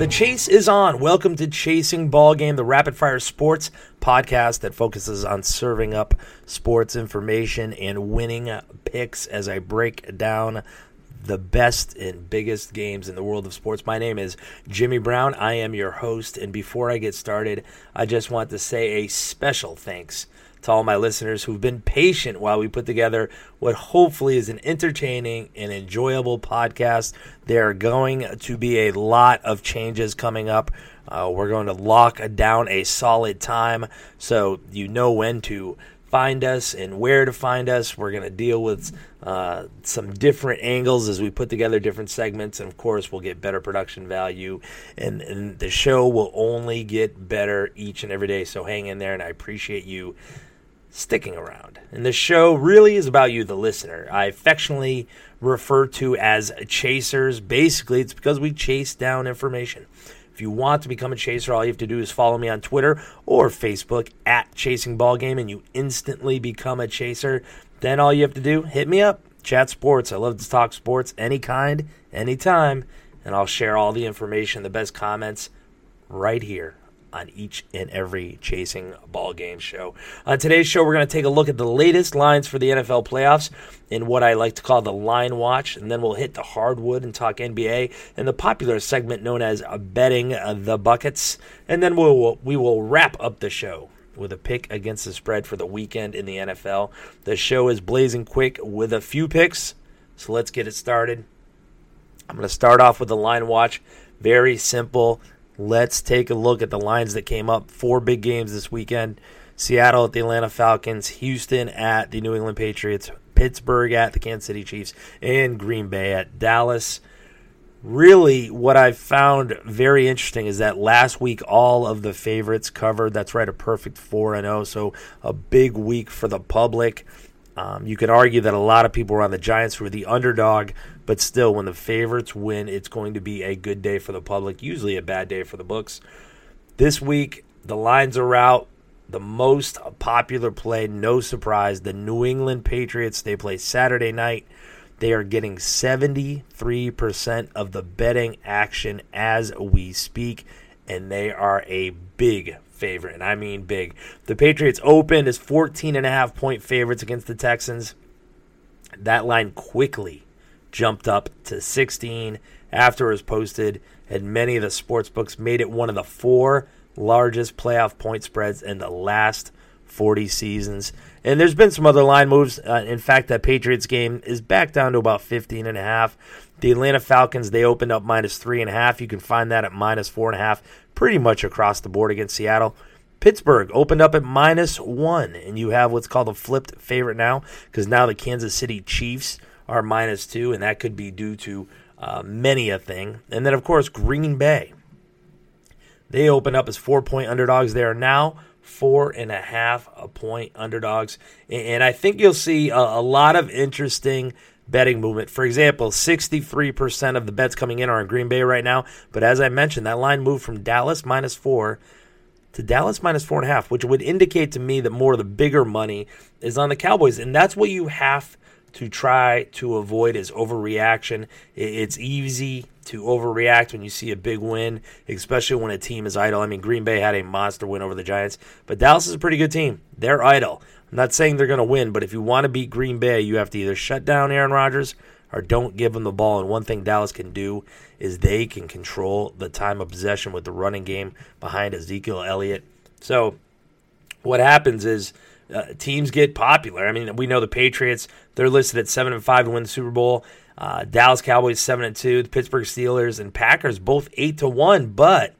The chase is on. Welcome to Chasing Ball Game, the rapid-fire sports podcast that focuses on serving up sports information and winning picks as I break down the best and biggest games in the world of sports. My name is Jimmy Brown. I am your host, and before I get started, I just want to say a special thanks to all my listeners who've been patient while we put together what hopefully is an entertaining and enjoyable podcast. There are going to be a lot of changes coming up. We're going to lock down a solid time so you know when to find us and where to find us. We're going to deal with some different angles as we put together different segments, and of course we'll get better production value, and the show will only get better each and every day. So hang in there, and I appreciate you sticking around. And the show really is about you, the listener. I affectionately refer to as chasers. Basically, it's because we chase down information. If you want to become a chaser, all you have to do is follow me on Twitter or Facebook at Chasing Ball Game, and you instantly become a chaser. Then all you have to do, hit me up, chat sports. I love to talk sports, any kind, anytime, and I'll share all the information, the best comments right here on each and every Chasing Ball Game show. On today's show, we're going to take a look at the latest lines for the NFL playoffs in what I like to call the line watch, and then we'll hit the hardwood and talk NBA and the popular segment known as Betting the Buckets, and then we will wrap up the show with a pick against the spread for the weekend in the NFL. The show is blazing quick with a few picks, so let's get it started. I'm going to start off with the line watch. Very simple. Let's take a look at the lines that came up. Four big games this weekend. Seattle at the Atlanta Falcons, Houston at the New England Patriots, Pittsburgh at the Kansas City Chiefs, and Green Bay at Dallas. Really, what I've found very interesting is that last week all of the favorites covered. That's right, a perfect 4-0, so a big week for the public. You could argue that a lot of people were on the Giants, who were the underdog, but still, when the favorites win, it's going to be a good day for the public, usually a bad day for the books. This week, the lines are out. The most popular play, no surprise, the New England Patriots. They play Saturday night. They are getting 73% of the betting action as we speak, and they are a big favorite, and I mean big. The Patriots opened as 14.5-point favorites against the Texans. That line quickly jumped up to 16 after it was posted, and many of the sports books made it one of the four largest playoff point spreads in the last 40 seasons. And there's been some other line moves. In fact, that Patriots game is back down to about 15.5. The Atlanta Falcons, they opened up minus 3.5. You can find that at minus 4.5 pretty much across the board against Seattle. Pittsburgh opened up at minus 1, and you have what's called a flipped favorite now, because now the Kansas City Chiefs are minus 2, and that could be due to many a thing. And then, of course, Green Bay. They opened up as 4-point underdogs. They are now 4.5-point underdogs, and I think you'll see a lot of interesting betting movement. For example, 63% of the bets coming in are on Green Bay right now, but as I mentioned, that line moved from Dallas minus 4 to Dallas minus 4.5, which would indicate to me that more of the bigger money is on the Cowboys, and that's what you have to try to avoid is overreaction. It's easy to overreact when you see a big win, especially when a team is idle. I mean, Green Bay had a monster win over the Giants, but Dallas is a pretty good team. They're idle. I'm not saying they're going to win, but if you want to beat Green Bay, you have to either shut down Aaron Rodgers or don't give him the ball. And one thing Dallas can do is they can control the time of possession with the running game behind Ezekiel Elliott. So what happens is teams get popular. I mean, we know the Patriots, they're listed at 7-5 to win the Super Bowl. Dallas Cowboys 7-2, the Pittsburgh Steelers and Packers both 8-1, but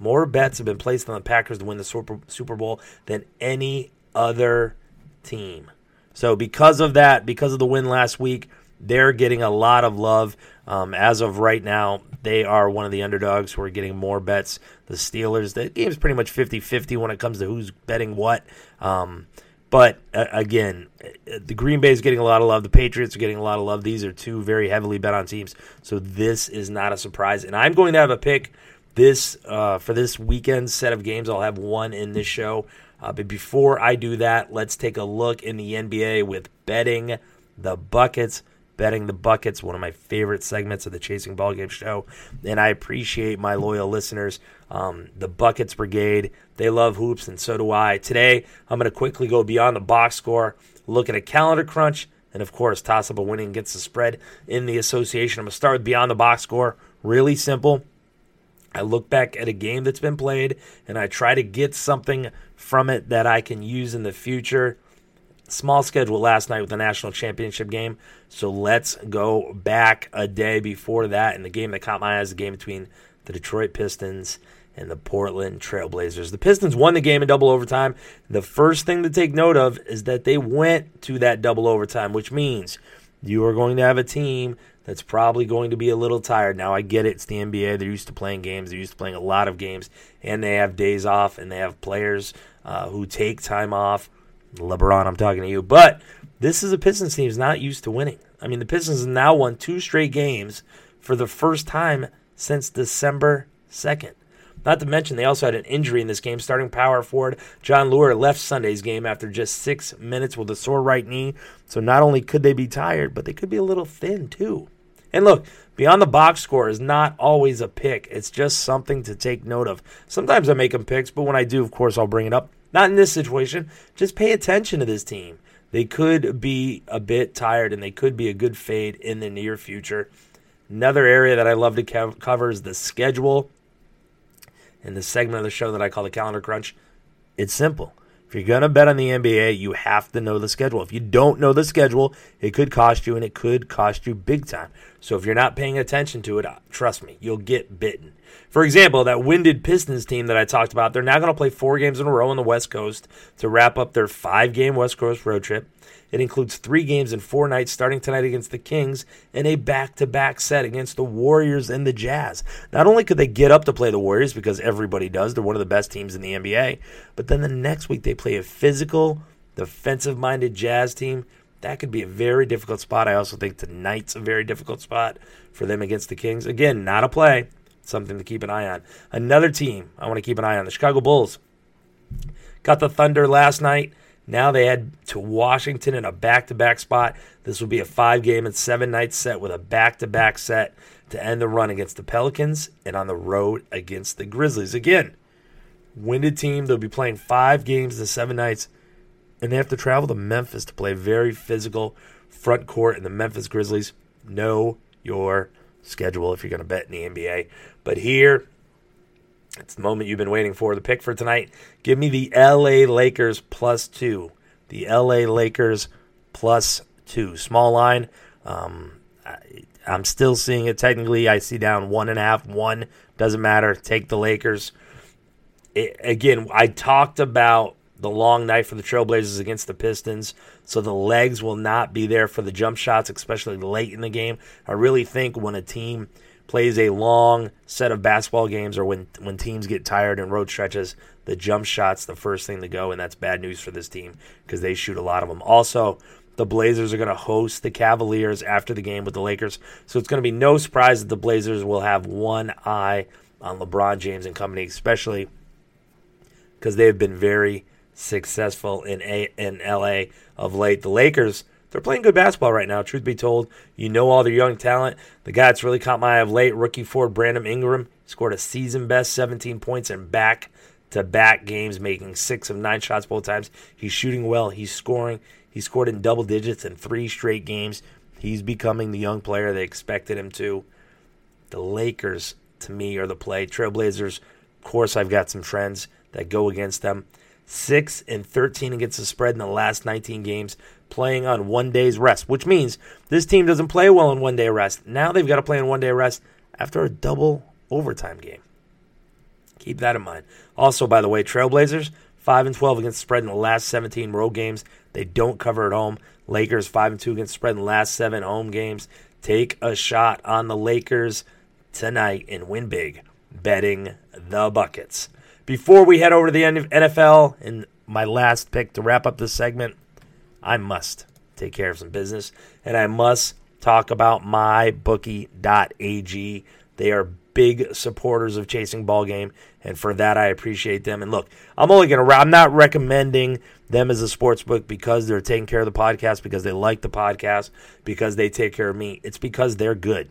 more bets have been placed on the Packers to win the Super Bowl than any other team. So because of that, because of the win last week, they're getting a lot of love. As of right now, they are one of the underdogs who are getting more bets. The Steelers, the game's pretty much 50-50 when it comes to who's betting what. But, again, the Green Bay is getting a lot of love. The Patriots are getting a lot of love. These are two very heavily bet on teams, so this is not a surprise. And I'm going to have a pick for this weekend's set of games. I'll have one in this show. But before I do that, let's take a look in the NBA with Betting the Buckets. Betting the Buckets, one of my favorite segments of the Chasing Ball Game show. And I appreciate my loyal listeners. The Buckets Brigade, they love hoops, and so do I. Today, I'm going to quickly go beyond the box score, look at a calendar crunch, and, of course, toss up a winning against the spread in the association. I'm going to start with beyond the box score. Really simple. I look back at a game that's been played, and I try to get something from it that I can use in the future. Small schedule last night with the national championship game, so let's go back a day before that. And the game that caught my eye is the game between the Detroit Pistons and the Portland Trail Blazers. The Pistons won the game in double overtime. The first thing to take note of is that they went to that double overtime, which means you are going to have a team that's probably going to be a little tired. Now, I get it. It's the NBA. They're used to playing games. They're used to playing a lot of games, and they have days off, and they have players who take time off. LeBron, I'm talking to you. But this is a Pistons team that's not used to winning. I mean, the Pistons have now won 2 straight games for the first time since December 2nd. Not to mention, they also had an injury in this game. Starting power forward John Luer left Sunday's game after just 6 minutes with a sore right knee. So not only could they be tired, but they could be a little thin too. And look, beyond the box score is not always a pick. It's just something to take note of. Sometimes I make them picks, but when I do, of course, I'll bring it up. Not in this situation. Just pay attention to this team. They could be a bit tired, and they could be a good fade in the near future. Another area that I love to cover is the schedule. In the segment of the show that I call the calendar crunch, it's simple. If you're going to bet on the NBA, you have to know the schedule. If you don't know the schedule, it could cost you, and it could cost you big time. So if you're not paying attention to it, trust me, you'll get bitten. For example, that winded Pistons team that I talked about, they're now going to play 4 games in a row on the West Coast to wrap up their 5-game West Coast road trip. It includes 3 games in 4 nights, starting tonight against the Kings, and a back-to-back set against the Warriors and the Jazz. Not only could they get up to play the Warriors, because everybody does, they're one of the best teams in the NBA, but then the next week they play a physical, defensive-minded Jazz team. That could be a very difficult spot. I also think tonight's a very difficult spot for them against the Kings. Again, not a play, something to keep an eye on. Another team I want to keep an eye on, the Chicago Bulls. Got the Thunder last night. Now they head to Washington in a back-to-back spot. This will be a 5-game and 7-night set with a back-to-back set to end the run against the Pelicans and on the road against the Grizzlies. Again, winded team. They'll be playing 5 games and 7 nights, and they have to travel to Memphis to play very physical front court in the Memphis Grizzlies. Know your schedule if you're going to bet in the NBA. But here, it's the moment you've been waiting for. The pick for tonight, give me the L.A. Lakers +2. The L.A. Lakers +2. Small line. I'm still seeing it technically. I see down 1.5, 1. Doesn't matter. Take the Lakers. Again, I talked about the long night for the Trailblazers against the Pistons, so the legs will not be there for the jump shots, especially late in the game. I really think when a team plays a long set of basketball games, or when teams get tired and road stretches, the jump shot's the first thing to go, and that's bad news for this team because they shoot a lot of them. Also, the Blazers are going to host the Cavaliers after the game with the Lakers, so it's going to be no surprise that the Blazers will have one eye on LeBron James and company, especially because they have been very successful in L.A. of late. The Lakers, they're playing good basketball right now, truth be told. You know all their young talent. The guy that's really caught my eye of late, rookie forward Brandon Ingram, scored a season-best 17 points in back-to-back games, making 6 of 9 shots both times. He's shooting well. He's scoring. He scored in double digits in 3 straight games. He's becoming the young player they expected him to. The Lakers, to me, are the play. Trailblazers, of course, I've got some trends that go against them. 6-13 against the spread in the last 19 games, playing on 1 day's rest, which means this team doesn't play well in 1 day rest. Now they've got to play in 1 day rest after a double overtime game. Keep that in mind. Also, by the way, Trailblazers, 5-12 against the spread in the last 17 road games. They don't cover at home. Lakers, 5-2 against the spread in the last 7 home games. Take a shot on the Lakers tonight and win big, betting the Buckets. Before we head over to the NFL and my last pick to wrap up this segment, I must take care of some business, and I must talk about MyBookie.ag. They are big supporters of Chasing Ball Game, and for that I appreciate them. And look, I'm not recommending them as a sports book because they're taking care of the podcast, because they like the podcast, because they take care of me. It's because they're good.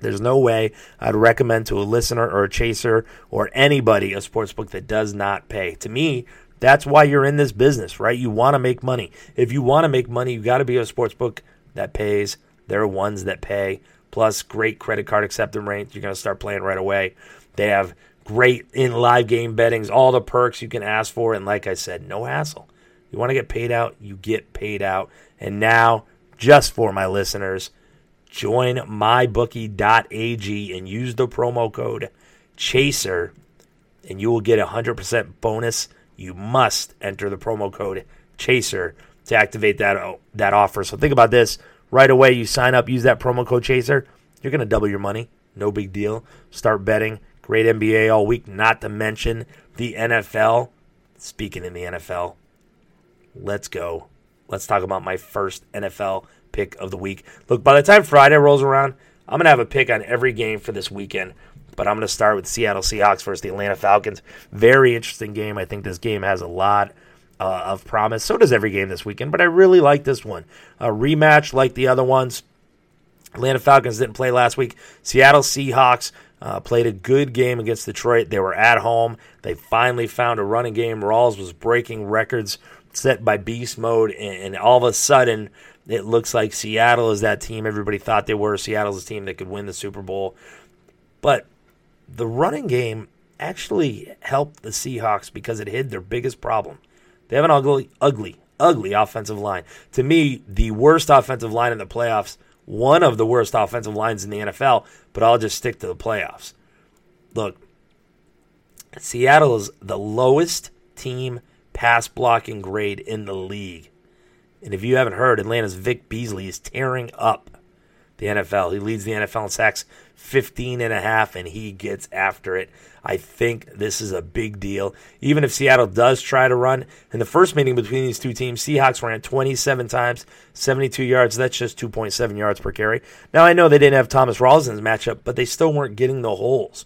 There's no way I'd recommend to a listener or a chaser or anybody a sportsbook that does not pay. To me, that's why you're in this business, right? You want to make money. If you want to make money, you got to be a sportsbook that pays. There are ones that pay. Plus, great credit card acceptance rates. You're going to start playing right away. They have great in live game bettings, all the perks you can ask for. And like I said, no hassle. You want to get paid out, you get paid out. And now, just for my listeners, join MyBookie.ag and use the promo code CHASER, and you will get a 100% bonus. You must enter the promo code CHASER to activate that offer. So think about this. Right away, you sign up, use that promo code CHASER. You're going to double your money. No big deal. Start betting. Great NBA all week, not to mention the NFL. Speaking in the NFL, let's go. Let's talk about my first NFL pick of the week. Look, by the time Friday rolls around, I'm going to have a pick on every game for this weekend, but I'm going to start with Seattle Seahawks versus the Atlanta Falcons. Very interesting game. I think this game has a lot of promise. So does every game this weekend, but I really like this one. A rematch like the other ones. Atlanta Falcons didn't play last week. Seattle Seahawks played a good game against Detroit. They were at home. They finally found a running game. Rawls was breaking records set by Beast Mode, and all of a sudden it looks like Seattle is that team everybody thought they were. Seattle's a team that could win the Super Bowl. But the running game actually helped the Seahawks because it hid their biggest problem. They have an ugly offensive line. To me, the worst offensive line in the playoffs. One of the worst offensive lines in the NFL, but I'll just stick to the playoffs. Look, Seattle is the lowest team pass blocking grade in the league. And if you haven't heard, Atlanta's Vic Beasley is tearing up the NFL. He leads the NFL in sacks 15.5, and he gets after it. I think this is a big deal. Even if Seattle does try to run, in the first meeting between these two teams, Seahawks ran 27 times, 72 yards. That's just 2.7 yards per carry. Now, I know they didn't have Thomas Rawls in this matchup, but they still weren't getting the holes.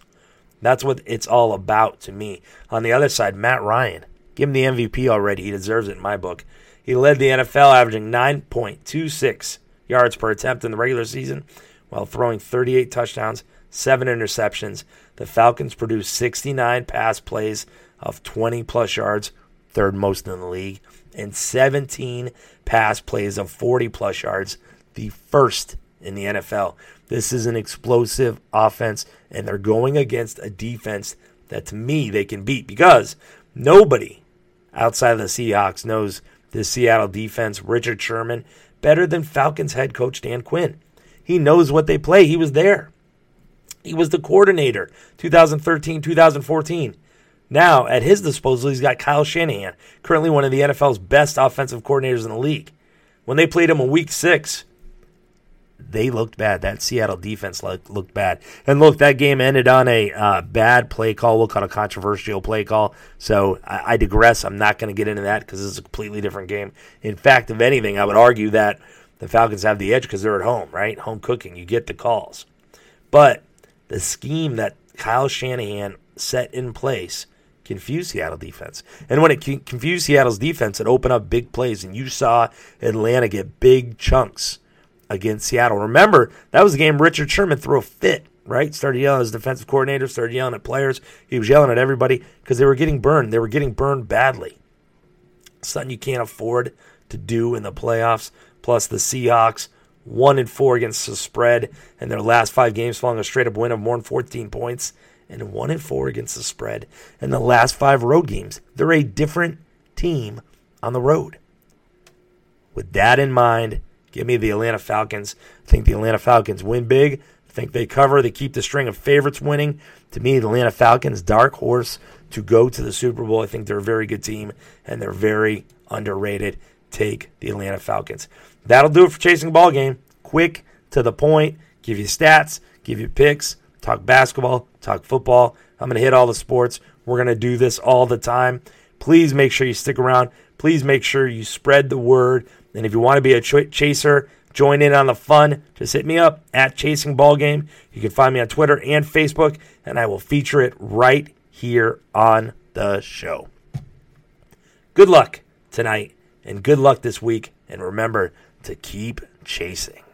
That's what it's all about to me. On the other side, Matt Ryan. Give him the MVP already. He deserves it in my book. He led the NFL, averaging 9.26 yards per attempt in the regular season, while throwing 38 touchdowns, 7 interceptions. The Falcons produced 69 pass plays of 20-plus yards, third most in the league, and 17 pass plays of 40-plus yards, the first in the NFL. This is an explosive offense, and they're going against a defense that, to me, they can beat because nobody outside of the Seahawks knows this Seattle defense, Richard Sherman, better than Falcons head coach Dan Quinn. He knows what they play. He was there. He was the coordinator 2013, 2014. Now, at his disposal, he's got Kyle Shanahan, currently one of the NFL's best offensive coordinators in the league. When they played him in Week 6, they looked bad. That Seattle defense looked bad. And look, that game ended on a bad play call. We'll call it a controversial play call. So I digress. I'm not going to get into that because it's a completely different game. In fact, if anything, I would argue that the Falcons have the edge because they're at home, right? Home cooking. You get the calls. But the scheme that Kyle Shanahan set in place confused Seattle defense. And when it confused Seattle's defense, it opened up big plays. And you saw Atlanta get big chunks against Seattle. Remember, that was the game Richard Sherman threw a fit, right? Started yelling at his defensive coordinator, started yelling at players. He was yelling at everybody because they were getting burned. They were getting burned badly. Something you can't afford to do in the playoffs. Plus, the Seahawks 1-4 against the spread in their last 5 games, following a straight-up win of more than 14 points, and 1-4 against the spread in the last 5 road games. They're a different team on the road. With that in mind, give me the Atlanta Falcons. I think the Atlanta Falcons win big. I think they cover. They keep the string of favorites winning. To me, the Atlanta Falcons, dark horse to go to the Super Bowl. I think they're a very good team, and they're very underrated. Take the Atlanta Falcons. That'll do it for Chasing Ball Game. Quick, to the point, give you stats, give you picks, talk basketball, talk football. I'm going to hit all the sports. We're going to do this all the time. Please make sure you stick around. Please make sure you spread the word. And if you want to be a chaser, join in on the fun. Just hit me up at Chasing Ball Game. You can find me on Twitter and Facebook, and I will feature it right here on the show. Good luck. tonight. And good luck this week. And remember to keep chasing.